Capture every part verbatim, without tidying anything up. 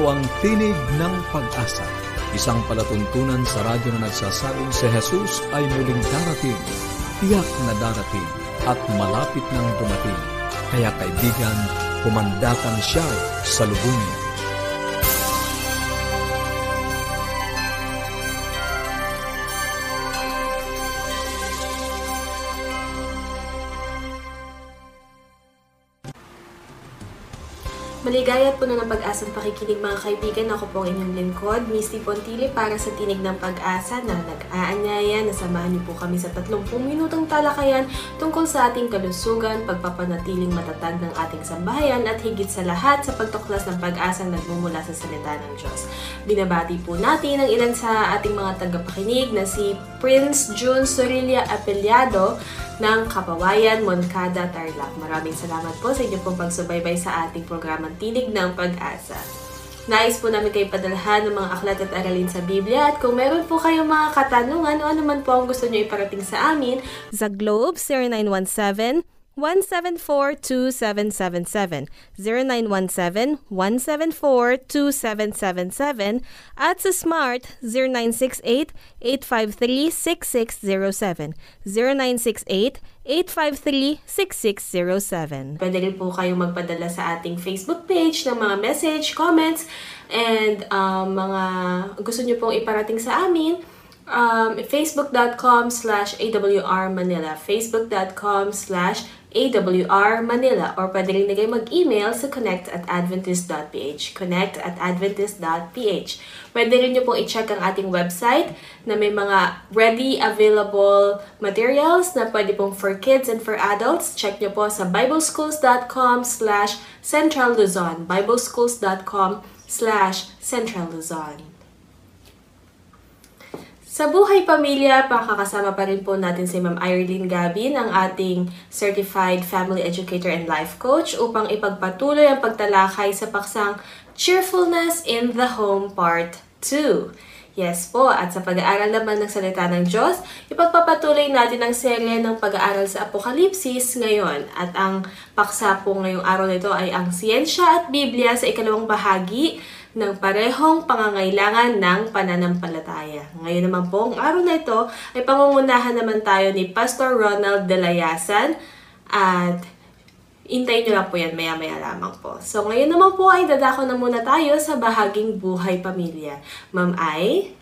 Ito ang Tinig ng Pag-asa, isang palatuntunan sa radyo na nagsasabing si Jesus ay muling darating, tiyak na darating at malapit nang dumating. Kaya kaibigan, kumandatan siya sa lubungin. Maligaya po na ng pag-asang pakikinig mga kaibigan. Ako po ang inyong lingkod, Misty Pontile, para sa Tinig ng Pag-asa na nag-aanyaya. Nasamahan niyo po kami sa thirty minutong talakayan tungkol sa ating kalusugan, pagpapanatiling matatag ng ating sambahayan at higit sa lahat sa pagtuklas ng pag-asang nagmumula sa salita ng Diyos. Binabati po natin ang ilan sa ating mga tagapakinig na si Prince June Sorilia Apelyado ng Kapawayan, Moncada, Tarlac. Maraming salamat po sa inyong pong pagsubaybay sa ating programa Tinig ng Pag-asa. Nais po namin kayo padalhan ng mga aklat at aralin sa Biblia, at kung meron po kayong mga katanungan o anuman po ang gusto nyo iparating sa amin, sa Globe zero nine one seven, one seven four, two seven seven seven, zero nine one seven, one seven four, two seven seven seven, at sa Smart zero nine six eight, eight five three, six six zero seven, zero nine six eight, eight five three, six six zero seven. Pwede rin po kayong magpadala sa ating Facebook page ng mga message, comments, and uh, mga gusto nyo pong iparating sa amin. Um, facebook dot com slash A W R Manila, facebook dot com slash A W R Manila, or pwede rin na kayo mag-email sa connect at adventist dot p h, connect at adventist dot p h. Pwede rin nyo pong i-check ang ating website na may mga ready available materials na pwede pong for kids and for adults. Check nyo po sa bibleschools dot com slash central luzon, bibleschools dot com slash central luzon. Sa buhay pamilya, pakakasama pa rin po natin si Ma'am Irene Gabi, ang ating Certified Family Educator and Life Coach, upang ipagpatuloy ang pagtalakay sa paksang Cheerfulness in the Home Part two. Yes po, at sa pag-aaral naman ng Salita ng Diyos, ipagpapatuloy natin ang serye ng pag-aaral sa Apocalypse ngayon. At ang paksa po ngayong araw nito ay ang Siyensya at Biblia sa ikalawang bahagi ng parehong pangangailangan ng pananampalataya. Ngayon naman po, ang araw na ito ay pangungunahan naman tayo ni Pastor Ronald Dela Yasan, at hintayin nyo lang po yan, maya-maya lamang po. So ngayon naman po ay dadako na muna tayo sa bahaging buhay pamilya. Ma'am Ay?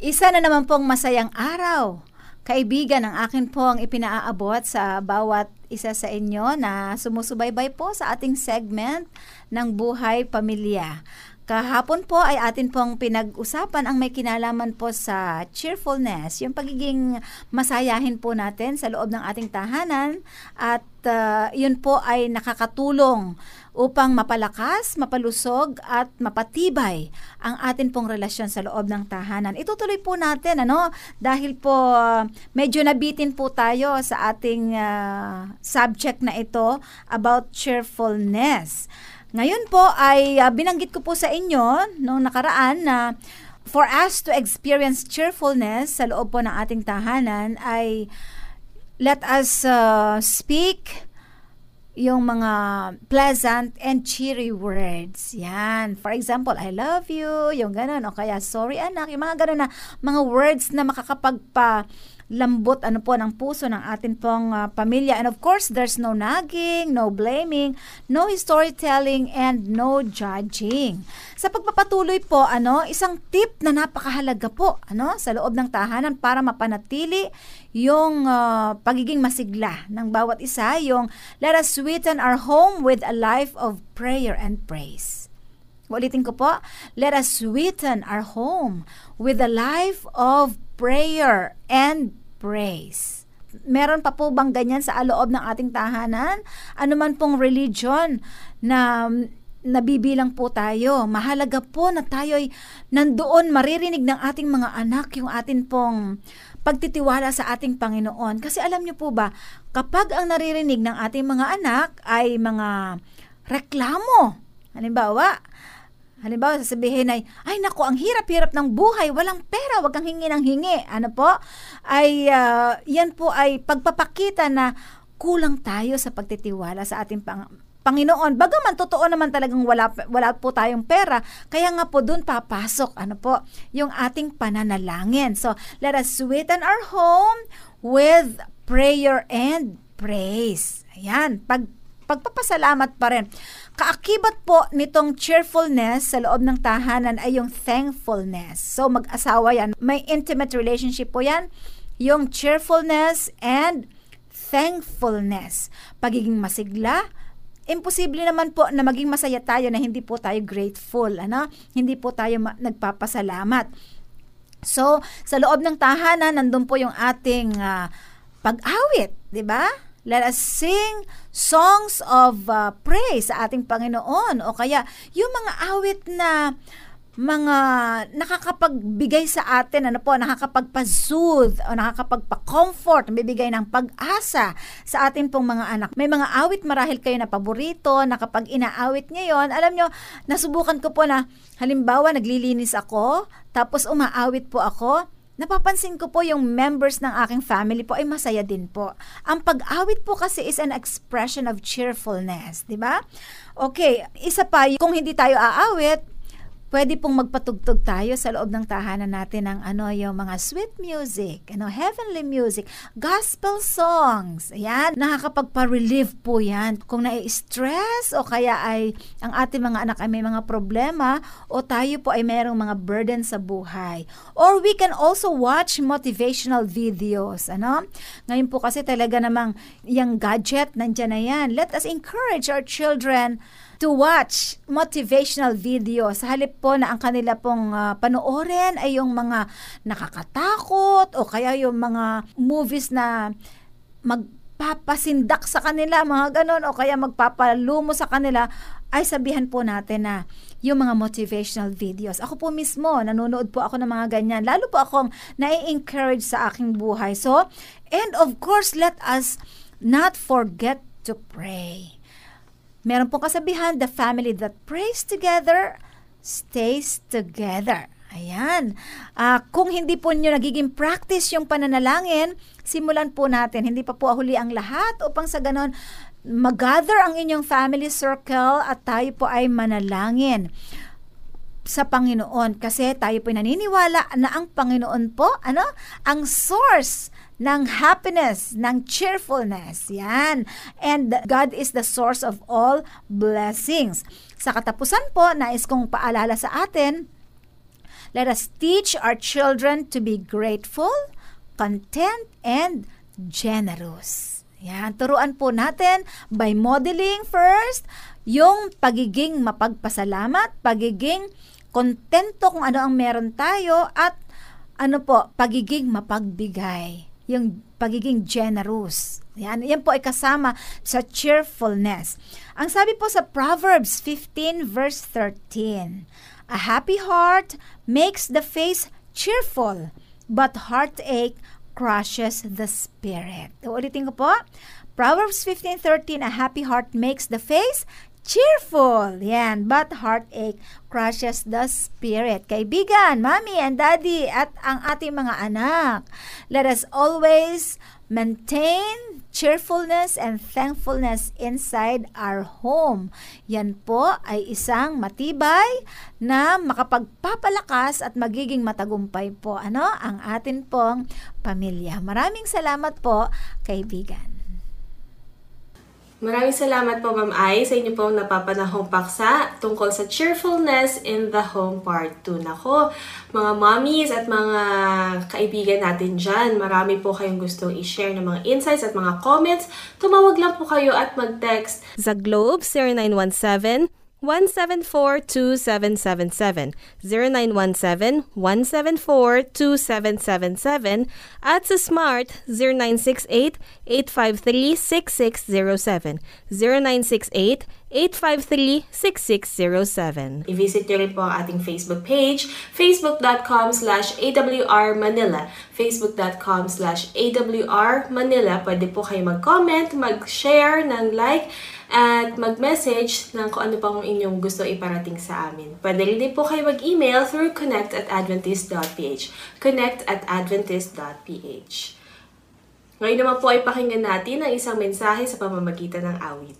Isa na naman pong masayang araw, kaibigan, ang akin pong ipinaaabot sa bawat isa sa inyo na sumusubaybay po sa ating segment ng Buhay Pamilya. Kahapon po ay atin pong pinag-usapan ang may kinalaman po sa cheerfulness, yung pagiging masayahin po natin sa loob ng ating tahanan, at uh, yun po ay nakakatulong upang mapalakas, mapalusog at mapatibay ang atin pong relasyon sa loob ng tahanan. Itutuloy po natin, ano, dahil po uh, medyo nabitin po tayo sa ating uh, subject na ito about cheerfulness. Ngayon po ay uh, binanggit ko po sa inyo noong nakaraan na uh, for us to experience cheerfulness sa loob po ng ating tahanan ay let us uh, speak yung mga pleasant and cheery words. Yan. For example, I love you, yung ganun. O kaya, sorry anak, yung mga ganun na mga words na makakapagpalambot ano po ng puso ng atin pong uh, pamilya. And of course, there's no nagging, no blaming, no storytelling, and no judging. Sa pagpapatuloy po, ano, isang tip na napakahalaga po, ano, sa loob ng tahanan para mapanatili yung uh, pagiging masigla ng bawat isa, yung let us sweeten our home with a life of prayer and praise. Ulitin ko po, let us sweeten our home with a life of prayer and praise. Meron pa po bang ganyan sa loob ng ating tahanan? Ano man pong religion na nabibilang po tayo, mahalaga po na tayo'y nandoon maririnig ng ating mga anak yung atin pong pagtitiwala sa ating Panginoon. Kasi alam niyo po ba, kapag ang naririnig ng ating mga anak ay mga reklamo, halimbawa, halimbawa sasabihin ay, ay naku, ang hirap-hirap ng buhay, walang pera, wag kang hingi ng hingi. Ano po? Ay, uh, yan po ay pagpapakita na kulang tayo sa pagtitiwala sa ating Panginoon. Panginoon. Bagaman totoo naman talagang wala, wala po tayong pera, kaya nga po dun papasok ano po, yung ating pananalangin. So, let us sweeten our home with prayer and praise. Ayan, pag pagpapasalamat pa rin. Kaakibat po nitong cheerfulness sa loob ng tahanan ay yung thankfulness. So mag-asawa yan. May intimate relationship po yan. Yung cheerfulness and thankfulness. Pagiging masigla, imposible naman po na maging masaya tayo na hindi po tayo grateful. Ano? Hindi po tayo nagpapasalamat. So sa loob ng tahanan, nandun po yung ating uh, pag-awit. Diba? Let us sing songs of uh, praise sa ating Panginoon, o kaya yung mga awit na mga nakakapagbigay sa atin, ano po, nakakapagpa-soothe o nakakapagpa-comfort, bibigay ng pag-asa sa atin pong mga anak. May mga awit marahil kayo na paborito, na kapag inaawit ngayon, alam nyo, nasubukan ko po na halimbawa naglilinis ako, tapos umaawit po ako, napapansin ko po yung members ng aking family po ay masaya din po. Ang pag-awit po kasi is an expression of cheerfulness, di ba? Okay, isa pa, kung hindi tayo aawit, pwede pong magpatugtog tayo sa loob ng tahanan natin ng ano, yung mga sweet music, ano, heavenly music, gospel songs. Ayan, nakakapagpa-relieve po yan. Kung nai-stress o kaya ay ang ating mga anak ay may mga problema o tayo po ay mayroong mga burden sa buhay. Or we can also watch motivational videos. Ano? Ngayon po kasi talaga namang yung gadget, nandyan na yan. Let us encourage our children to watch motivational videos. Halip po na ang kanila pong uh, panoorin ay yung mga nakakatakot o kaya yung mga movies na magpapasindak sa kanila, mga ganon, o kaya magpapalumo sa kanila, ay sabihan po natin na yung mga motivational videos. Ako po mismo, nanonood po ako ng mga ganyan. Lalo po akong nai-encourage sa aking buhay. So, and of course, let us not forget to pray. Meron pong kasabihan, the family that prays together stays together. Ayan. Uh, kung hindi po nyo nagiging practice yung pananalangin, simulan po natin. Hindi pa po huli ang lahat, upang sa ganon, mag-gather ang inyong family circle at tayo po ay manalangin sa Panginoon. Kasi tayo po naniniwala na ang Panginoon po, ano, ang source ng happiness, ng cheerfulness. Yan. And God is the source of all blessings. Sa katapusan po, nais kong paalala sa atin, let us teach our children to be grateful, content, and generous. Yan. Turuan po natin by modeling first, yung pagiging mapagpasalamat, pagiging kontento kung ano ang meron tayo, at ano po, pagiging mapagbigay. Yung pagiging generous. Yan, yan po ay kasama sa cheerfulness. Ang sabi po sa Proverbs fifteen verse thirteen, a happy heart makes the face cheerful, but heartache crushes the spirit. Uulitin ko po, Proverbs fifteen thirteen, a happy heart makes the face cheerful. Yan, but heartache crushes the spirit. Kaibigan, mommy and daddy, at ang ating mga anak, let us always maintain cheerfulness and thankfulness inside our home. Yan po ay isang matibay na makapagpapalakas at magiging matagumpay po, ano, ang atin pong pamilya. Maraming salamat po, kaibigan. Maraming salamat po, Ma'am Ai, sa inyo pong napapanahong paksa tungkol sa Cheerfulness in the Home Part two. Nako, mga mommies at mga kaibigan natin dyan, marami po kayong gustong i-share ng mga insights at mga comments. Tumawag lang po kayo at mag-text sa Globe zero nine one seven, one seven four, two seven seven seven, zero nine one seven, one seven four, two seven seven seven, at sa Smart zero nine six eight, eight five three, six six zero seven, zero nine six eight, eight five three, six six zero seven. I-visit nyo rin po ang ating Facebook page, facebook dot com slash A W R Manila, facebook dot com slash A W R Manila. Pwede po kayo mag-comment, mag-share ng like, at mag-message ng kung ano pang inyong gusto iparating sa amin. Pwede rin po kayo mag-email through connect at adventist dot p h. connect at adventist dot p h. Ngayon naman po ay pakinggan natin ang isang mensahe sa pamamagitan ng awit.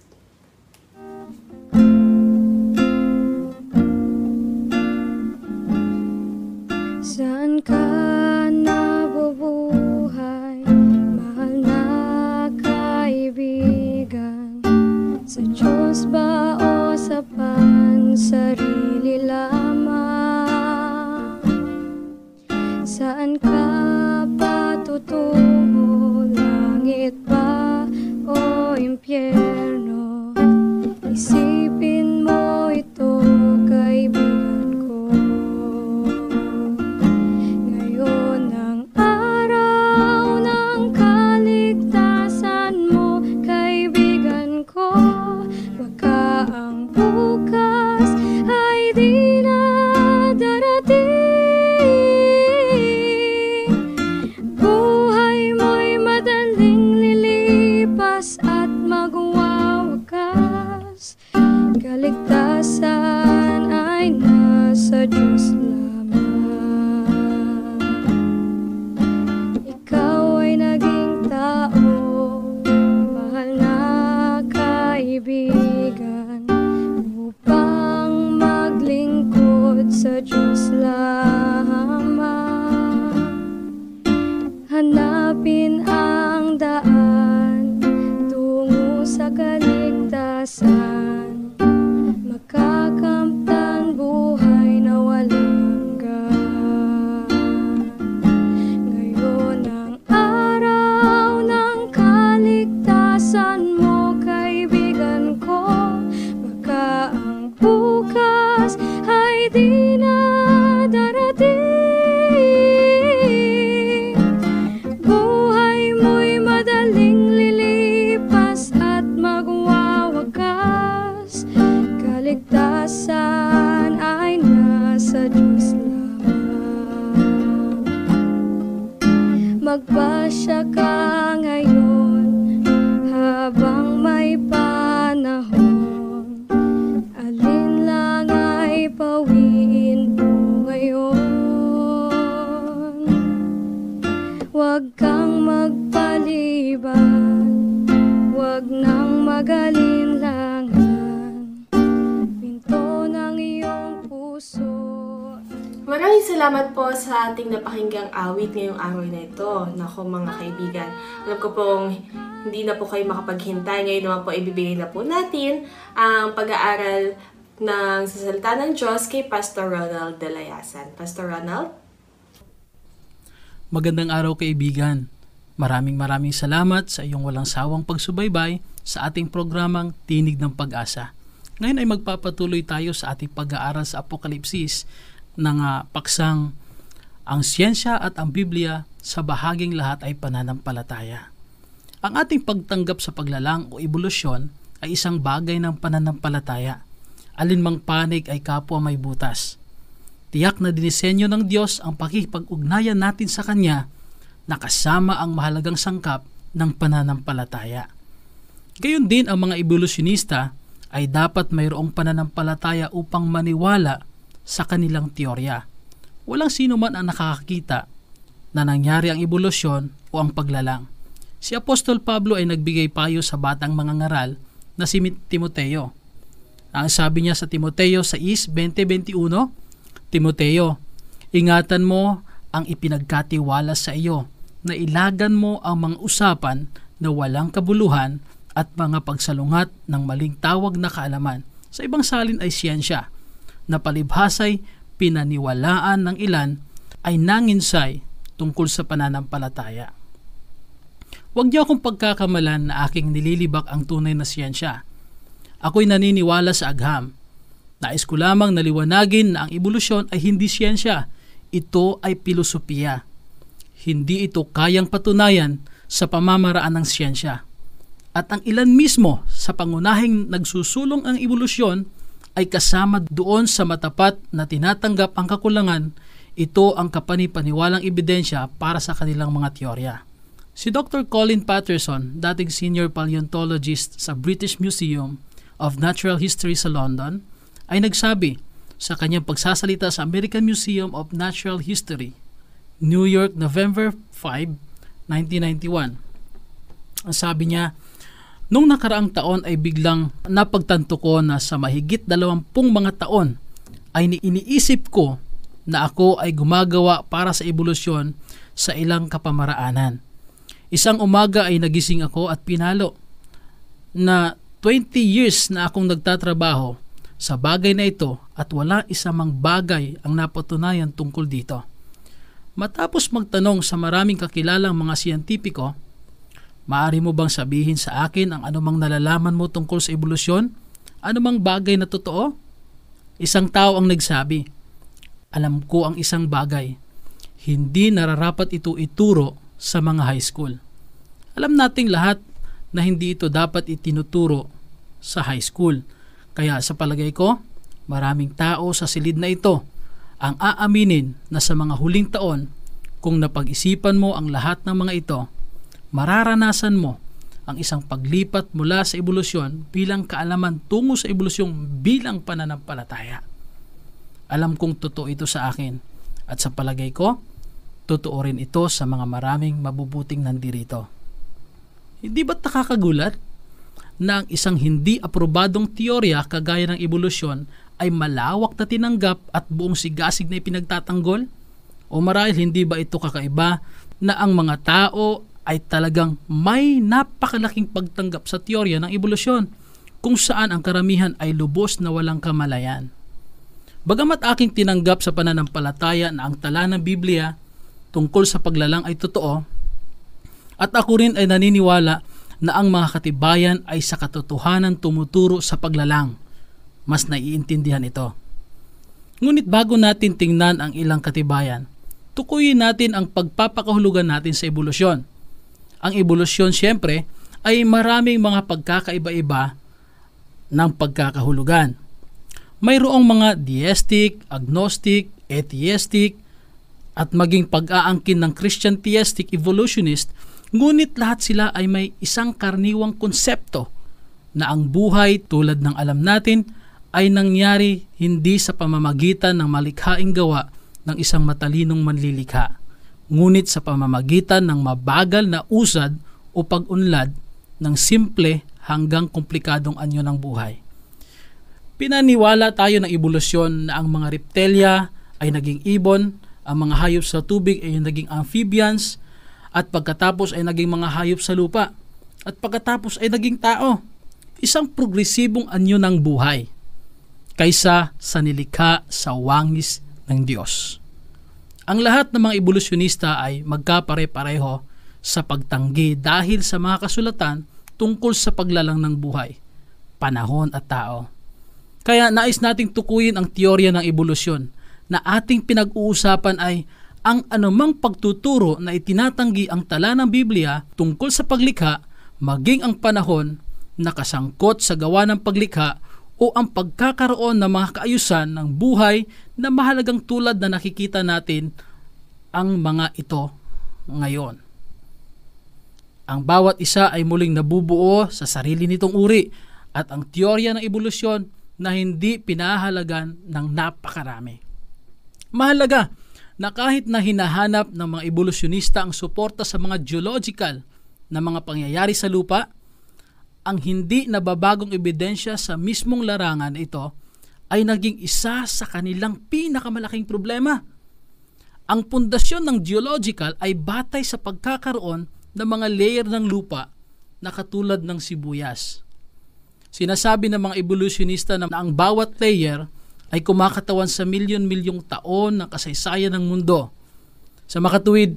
Saan ka nabubuhay, mahal na kaibigan? Sa Diyos ba o sa pansarili lamang? Saan ka patutungo, langit ba o impyerno? Isipin mo ito, kaibigan. Kaligtasan ay nasa Diyos lamang. Ikaw ay naging tao, mahal na kaibigan, upang maglingkod sa Diyos lamang. Hanapin ang daan tungo sa kaligtasan, kakamtan buhay na walang hanggan. Ngayon ang araw ng kaligtasan mo, kaibigan ko, baka ang bukas ay di na darating. Buhay mo'y madaling lilipas at magwawakas. Kaligtasan ay nasa Diyos lamang. Magbasya ka ngayon habang may panahon. Alin lang ay pawiin mo ngayon. Huwag kang magpaliban, huwag nang magalinlangan. Maraming salamat po sa ating napakinggang awit ngayong araw na ito. Naku mga kaibigan, alam ko pong hindi na po kayo makapaghintay. Ngayon naman po ibibigay na po natin ang pag-aaral ng Sasalita ng Diyos kay Pastor Ronald Dela Yasan. Pastor Ronald? Magandang araw kaibigan. Maraming maraming salamat sa iyong walang sawang pagsubaybay sa ating programang Tinig ng Pag-asa. Ngayon ay magpapatuloy tayo sa ating pag-aaral sa Apokalipsis ng uh, paksang ang siyensya at ang Biblia sa bahaging lahat ay pananampalataya. Ang ating pagtanggap sa paglalang o ebolusyon ay isang bagay ng pananampalataya. Alinmang panig ay kapwa may butas. Tiyak na dinisenyo ng Diyos ang pakikipag-ugnayan natin sa Kanya na kasama ang mahalagang sangkap ng pananampalataya. Gayon din ang mga ebolusyonista ay dapat mayroong pananampalataya upang maniwala sa kanilang teorya. Walang sino man ang nakakakita na nangyari ang ebolusyon o ang paglalang. Si Apostol Pablo ay nagbigay payo sa batang mangangaral na si Timoteo. Ang sabi niya sa Timoteo sa six twenty to twenty-one, Timoteo, ingatan mo ang ipinagkatiwala sa iyo, na ilagan mo ang mga usapan na walang kabuluhan at mga pagsalungat ng maling tawag na kaalaman. Sa ibang salin ay siyensya, na palibhasay pinaniwalaan ng ilan ay nanginsay tungkol sa pananampalataya. Huwag niyo akong pagkakamalan na aking nililibak ang tunay na siyensya. Ako'y naniniwala sa agham. Nais ko lamang naliwanagin na ang ebolusyon ay hindi siyensya. Ito ay pilosopiya. Hindi ito kayang patunayan sa pamamaraan ng siyensya. At ang ilan mismo sa pangunahing nagsusulong ang ebolusyon ay kasama doon sa matapat na tinatanggap ang kakulangan. Ito ang kapanipaniwalang ebidensya para sa kanilang mga teorya. Si Doctor Colin Patterson, dating senior paleontologist sa British Museum of Natural History sa London, ay nagsabi sa kanyang pagsasalita sa American Museum of Natural History, New York, November five, nineteen ninety-one. Ang sabi niya, nung nakaraang taon ay biglang napagtanto ko na sa mahigit dalawampung mga taon ay iniisip ko na ako ay gumagawa para sa ebolusyon sa ilang kapamaraanan. Isang umaga ay nagising ako at pinalo na twenty years na akong nagtatrabaho sa bagay na ito at wala isamang bagay ang napatunayan tungkol dito. Matapos magtanong sa maraming kakilalang mga siyentipiko, maaari mo bang sabihin sa akin ang anumang nalalaman mo tungkol sa ebolusyon? Anumang bagay na totoo? Isang tao ang nagsabi, alam ko ang isang bagay. Hindi nararapat ito ituro sa mga high school. Alam nating lahat na hindi ito dapat itinuturo sa high school. Kaya sa palagay ko, maraming tao sa silid na ito ang aaminin na sa mga huling taon, kung napag-isipan mo ang lahat ng mga ito, mararanasan mo ang isang paglipat mula sa ebolusyon bilang kaalaman tungo sa ebolusyon bilang pananampalataya. Alam kong totoo ito sa akin at sa palagay ko, totoo rin ito sa mga maraming mabubuting nandirito. Hindi ba't nakakagulat na ang isang hindi aprobadong teorya kagaya ng ebolusyon ay malawak na tinanggap at buong sigasig na ipinagtatanggol? O marahil hindi ba ito kakaiba na ang mga tao ay talagang may napakalaking pagtanggap sa teorya ng ebolusyon kung saan ang karamihan ay lubos na walang kamalayan? Bagamat aking tinanggap sa pananampalataya na ang tala ng Biblia tungkol sa paglalang ay totoo, at ako rin ay naniniwala na ang mga katibayan ay sa katotohanan tumuturo sa paglalang, mas naiintindihan ito. Ngunit bago natin tingnan ang ilang katibayan, tukuyin natin ang pagpapakahulugan natin sa ebolusyon. Ang ebolusyon siyempre ay maraming mga pagkakaiba-iba ng pagkakahulugan. Mayroong mga deistic, agnostic, atheistic, at maging pag-aangkin ng Christian theistic evolutionist, ngunit lahat sila ay may isang karaniwang konsepto na ang buhay tulad ng alam natin ay nangyari hindi sa pamamagitan ng malikhaing gawa ng isang matalinong manlilikha, ngunit sa pamamagitan ng mabagal na usad o pag-unlad ng simple hanggang komplikadong anyo ng buhay. Pinaniwala tayo ng ebolusyon na ang mga reptilya ay naging ibon, ang mga hayop sa tubig ay naging amphibians, at pagkatapos ay naging mga hayop sa lupa, at pagkatapos ay naging tao. Isang progresibong anyo ng buhay kaysa sa nilikha sa wangis ng Diyos. Ang lahat ng mga ebolusyonista ay magkapare-pareho sa pagtanggi dahil sa mga kasulatan tungkol sa paglalang ng buhay, panahon at tao. Kaya nais nating tukuyin ang teorya ng ebolusyon na ating pinag-uusapan ay ang anumang pagtuturo na itinatanggi ang tala ng Biblia tungkol sa paglikha, maging ang panahon na kasangkot sa gawa ng paglikha o ang pagkakaroon ng mga kaayusan ng buhay na mahalagang tulad na nakikita natin ang mga ito ngayon. Ang bawat isa ay muling nabubuo sa sarili nitong uri at ang teorya ng ebolusyon na hindi pinahalagan ng napakarami. Mahalaga na kahit na hinahanap ng mga ebolusjonista ang suporta sa mga geological na mga pangyayari sa lupa, ang hindi nababagong ebidensya sa mismong larangan ito ay naging isa sa kanilang pinakamalaking problema. Ang pundasyon ng geological ay batay sa pagkakaroon ng mga layer ng lupa na katulad ng sibuyas. Sinasabi ng mga ebolusjonista na ang bawat layer ay kumakatawan sa milyon-milyong taon ng kasaysayan ng mundo. Sa makatuwid,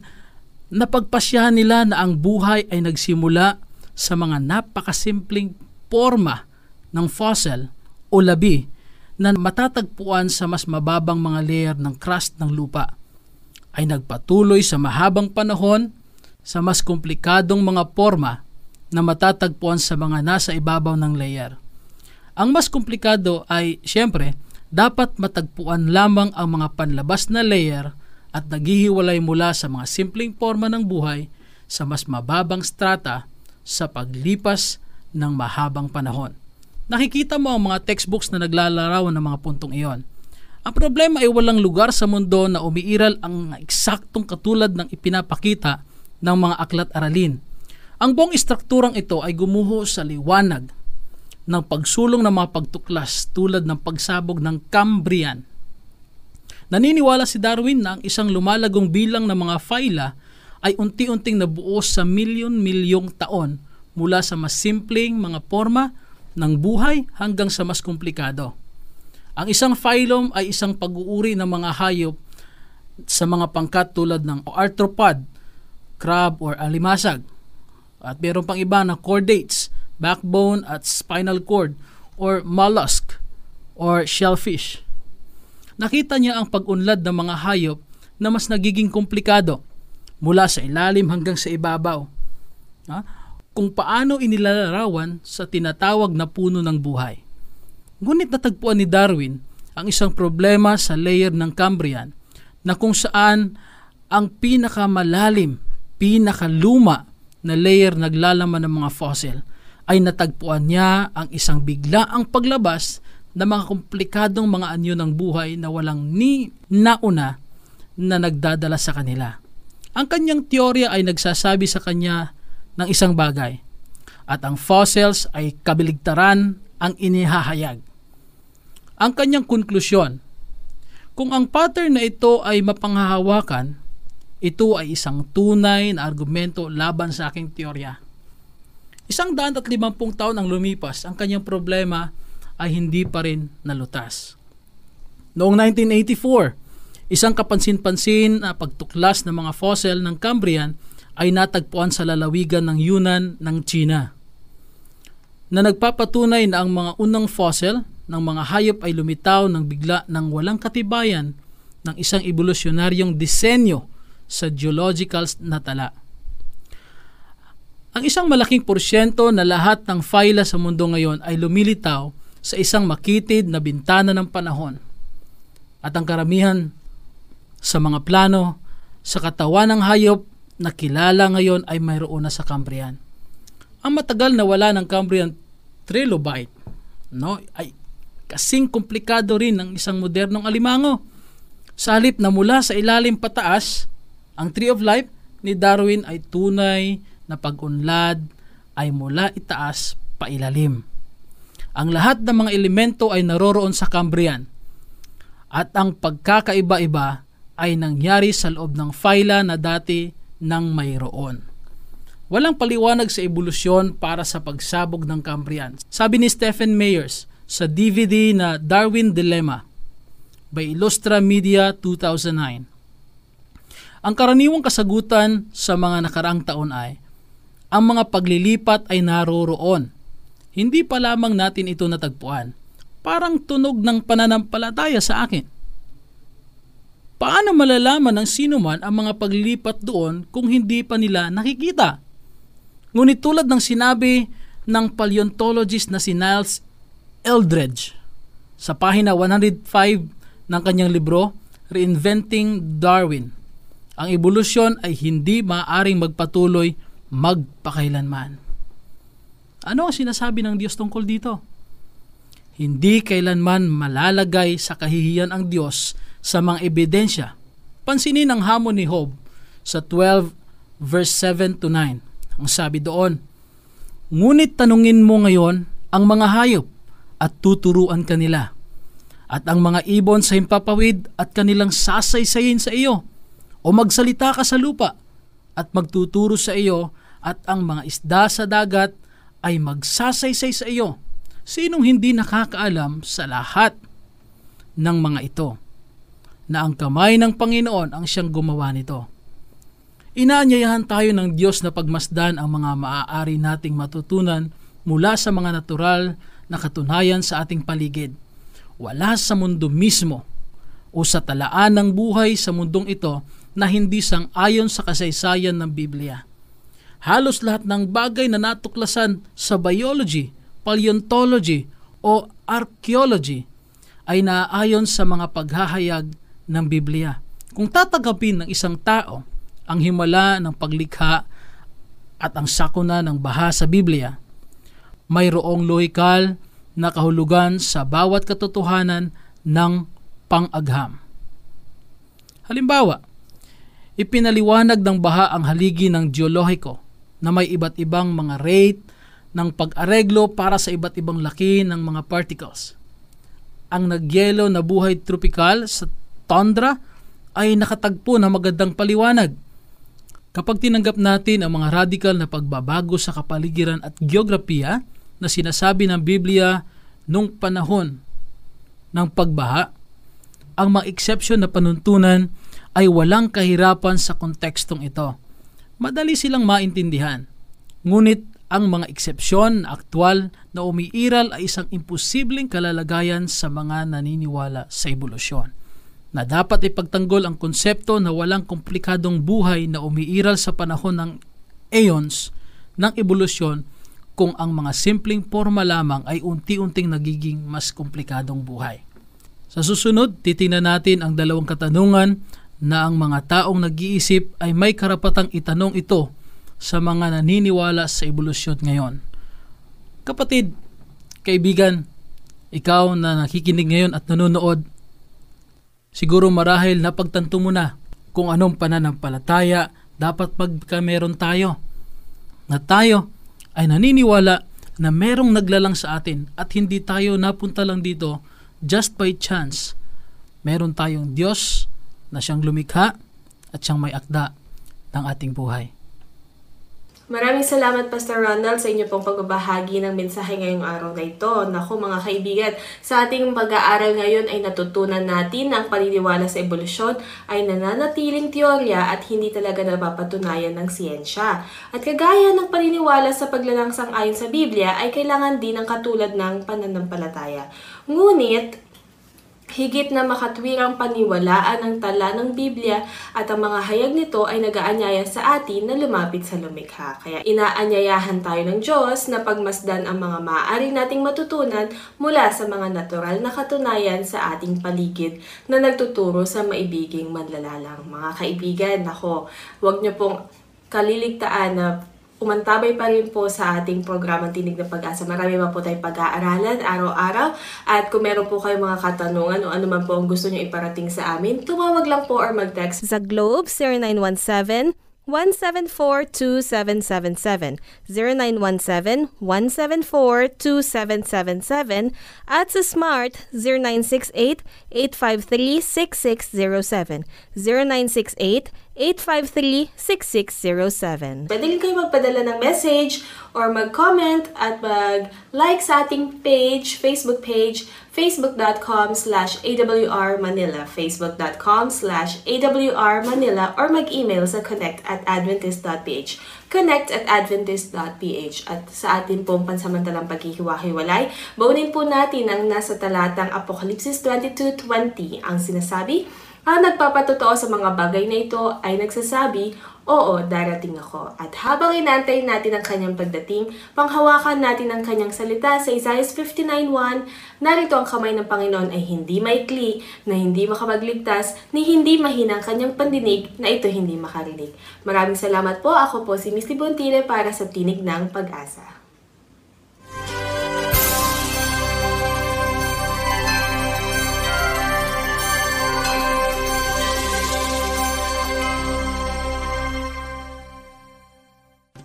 napagpasyahan nila na ang buhay ay nagsimula sa mga napakasimpleng forma ng fossil o labi na matatagpuan sa mas mababang mga layer ng crust ng lupa, ay nagpatuloy sa mahabang panahon sa mas komplikadong mga forma na matatagpuan sa mga nasa ibabaw ng layer. Ang mas komplikado ay, siyempre, dapat matagpuan lamang ang mga panlabas na layer at naghihiwalay mula sa mga simpleng forma ng buhay sa mas mababang strata sa paglipas ng mahabang panahon. Nakikita mo ang mga textbooks na naglalarawan ng mga puntong iyon. Ang problema ay walang lugar sa mundo na umiiral ang eksaktong katulad ng ipinapakita ng mga aklat-aralin. Ang buong istrukturang ito ay gumuho sa liwanag ng pagsulong ng mga pagtuklas tulad ng pagsabog ng Cambrian Naniniwala si Darwin na ang isang lumalagong bilang ng mga phyla ay unti-unting nabuo sa milyon-milyong taon mula sa mas simpleng mga forma ng buhay hanggang sa mas komplikado. Ang isang phylum ay isang pag-uuri ng mga hayop sa mga pangkat tulad ng arthropod, crab or alimasag. At meron pang iba na chordates, backbone at spinal cord or mollusk or shellfish. Nakita niya ang pag-unlad ng mga hayop na mas nagiging komplikado mula sa ilalim hanggang sa ibabaw. Ha? Kung paano inilalarawan sa tinatawag na puno ng buhay. Ngunit natagpuan ni Darwin ang isang problema sa layer ng Cambrian na kung saan ang pinakamalalim, pinakaluma na layer naglalaman ng mga fossil ay natagpuan niya ang isang biglaang paglabas na mga komplikadong mga anyo ng buhay na walang ni nauna na nagdadala sa kanila. Ang kanyang teorya ay nagsasabi sa kanya ng isang bagay at ang fossils ay kabaligtaran ang inihahayag. Ang kanyang konklusyon, kung ang pattern na ito ay mapanghahawakan, ito ay isang tunay na argumento laban sa aking teorya. Isang daan at limampung taon ang lumipas, ang kanyang problema ay hindi pa rin nalutas. Noong nineteen eighty-four, isang kapansin-pansin na pagtuklas ng mga fossil ng Cambrian ay natagpuan sa lalawigan ng Yunnan ng China, na nagpapatunay na ang mga unang fossil ng mga hayop ay lumitaw ng bigla ng walang katibayan ng isang evolusyonaryong disenyo sa geological na tala. Ang isang malaking porsyento na lahat ng phyla sa mundo ngayon ay lumilitaw sa isang makitid na bintana ng panahon. At ang karamihan sa mga plano sa katawan ng hayop na kilala ngayon ay mayroon na sa Cambrian. Ang matagal na wala ng Cambrian trilobite, no, ay kasing komplikado rin ng isang modernong alimango. Sa halip na mula sa ilalim pataas, ang Tree of Life ni Darwin ay tunay na pag-unlad ay mula itaas pa ilalim. Ang lahat ng mga elemento ay naroroon sa Cambrian at ang pagkakaiba-iba ay nangyari sa loob ng phyla na dati nang mayroon. Walang paliwanag sa ebolusyon para sa pagsabog ng Cambrian. Sabi ni Stephen Mayers sa D V D na Darwin Dilemma by Illustra Media two thousand nine. Ang karaniwang kasagutan sa mga nakaraang taon ay ang mga paglilipat ay naroroon. Hindi pa lamang natin ito natagpuan. Parang tunog ng pananampalataya sa akin. Paano malalaman ng sino man ang mga paglilipat doon kung hindi pa nila nakikita? Ngunit tulad ng sinabi ng paleontologist na si Niles Eldredge sa pahina one oh five ng kanyang libro, Reinventing Darwin, ang ebolusyon ay hindi maaaring magpatuloy magpakailanman. Ano ang sinasabi ng Diyos tungkol dito? Hindi kailanman malalagay sa kahihiyan ang Diyos sa mga ebidensya. Pansinin ang hamon ni Job sa twelve verse seven to nine. Ang sabi doon, ngunit tanungin mo ngayon ang mga hayop at tuturuan kanila at ang mga ibon sa himpapawid at kanilang sasaysayin sa iyo o magsalita ka sa lupa at magtuturo sa iyo at ang mga isda sa dagat ay magsasaysay sa iyo. Sinong hindi nakakaalam sa lahat ng mga ito na ang kamay ng Panginoon ang siyang gumawa nito? Inaanyayahan tayo ng Diyos na pagmasdan ang mga maaari nating matutunan mula sa mga natural na katunayan sa ating paligid. Wala sa mundo mismo o sa talaan ng buhay sa mundong ito na hindi sang-ayon sa kasaysayan ng Biblia. Halos lahat ng bagay na natuklasan sa biology, paleontology o archaeology ay naaayon sa mga paghahayag ng Biblia. Kung tatanggapin ng isang tao ang himala ng paglikha at ang sakuna ng baha sa Biblia, mayroong lohikal na kahulugan sa bawat katotohanan ng pang-agham. Halimbawa, ipinaliwanag ng baha ang haligi ng geolohiko na may iba't ibang mga rate ng pag-areglo para sa iba't ibang laki ng mga particles. Ang nagyelo na buhay tropikal sa tundra ay nakatagpo ng magandang paliwanag. Kapag tinanggap natin ang mga radikal na pagbabago sa kapaligiran at geografiya na sinasabi ng Biblia nung panahon ng pagbaha, ang mga exception na panuntunan ay walang kahirapan sa kontekstong ito. Madali silang maintindihan. Ngunit ang mga eksepsyon na aktual na umiiral ay isang imposibleng kalalagayan sa mga naniniwala sa ebolusyon, na dapat ipagtanggol ang konsepto na walang komplikadong buhay na umiiral sa panahon ng eons ng ebolusyon kung ang mga simpleng forma lamang ay unti-unting nagiging mas komplikadong buhay. Sa susunod, titingnan natin ang dalawang katanungan na ang mga taong nag-iisip ay may karapatang itanong ito sa mga naniniwala sa ebolusyon ngayon. Kapatid, kaibigan, ikaw na nakikinig ngayon at nanonood, siguro marahil napagtanto mo na kung anong pananampalataya dapat pagkameron tayo. Na tayo ay naniniwala na merong naglalang sa atin at hindi tayo napunta lang dito just by chance. Meron tayong Diyos na siyang lumikha at siyang may akda ng ating buhay. Maraming salamat, Pastor Ronald, sa inyo pong pagbabahagi ng mensahe ngayong araw na ito. Naku, mga kaibigan, sa ating pag-aaral ngayon ay natutunan natin na ang paniniwala sa ebolusyon ay nananatiling teorya at hindi talaga napapatunayan ng siyensya. At kagaya ng paniniwala sa paglalang sang-ayon sa Biblia ay kailangan din ang katulad ng pananampalataya. Ngunit, higit na makatwirang paniwalaan ang tala ng Biblia at ang mga hayag nito ay nagaanyaya sa atin na lumapit sa lumikha. Kaya inaanyayahan tayo ng Diyos na pagmasdan ang mga maaari nating matutunan mula sa mga natural na katunayan sa ating paligid na nagtuturo sa maibiging manlalalang. Mga kaibigan, nako, huwag niyo pong kaliligtaan na umantabay pa rin po sa ating programang Tinig ng Pag-asa. Marami pa po tayong pag-aaralan araw-araw. At kung meron po kayong mga katanungan o ano man po ang gusto nyo iparating sa amin, tumawag lang po or mag-text sa Globe zero nine one seven, one seven four, two seven seven seven, zero nine one seven, one seven four, two seven seven seven, at sa Smart zero nine six eight, eight five three, six six zero seven, zero nine six eight, eight five three, six six zero seven. Pwede rin kayo magpadala ng message or mag-comment at mag-like sa ating page, Facebook page, facebook dot com slash A W R Manila, facebook dot com slash A W R Manila, or mag-email sa connect at adventist dot p h, connect at adventist dot p h. At sa atin pong pansamantalang paghihiwa-hiwalay, baunin po natin ang nasa talatang Apocalypse twenty-two twenty. Ang sinasabi, ang nagpapatotoo sa mga bagay na ito ay nagsasabi, oo, darating ako. At habang inaantay natin ang kanyang pagdating, panghawakan natin ang kanyang salita sa Isaiah fifty-nine one, narito ang kamay ng Panginoon ay hindi maikli, na hindi makapagligtas, ni hindi mahina ang kanyang pandinig, na ito hindi makarinig. Maraming salamat po. Ako po si Misty Pontile para sa Tinig ng Pag-asa.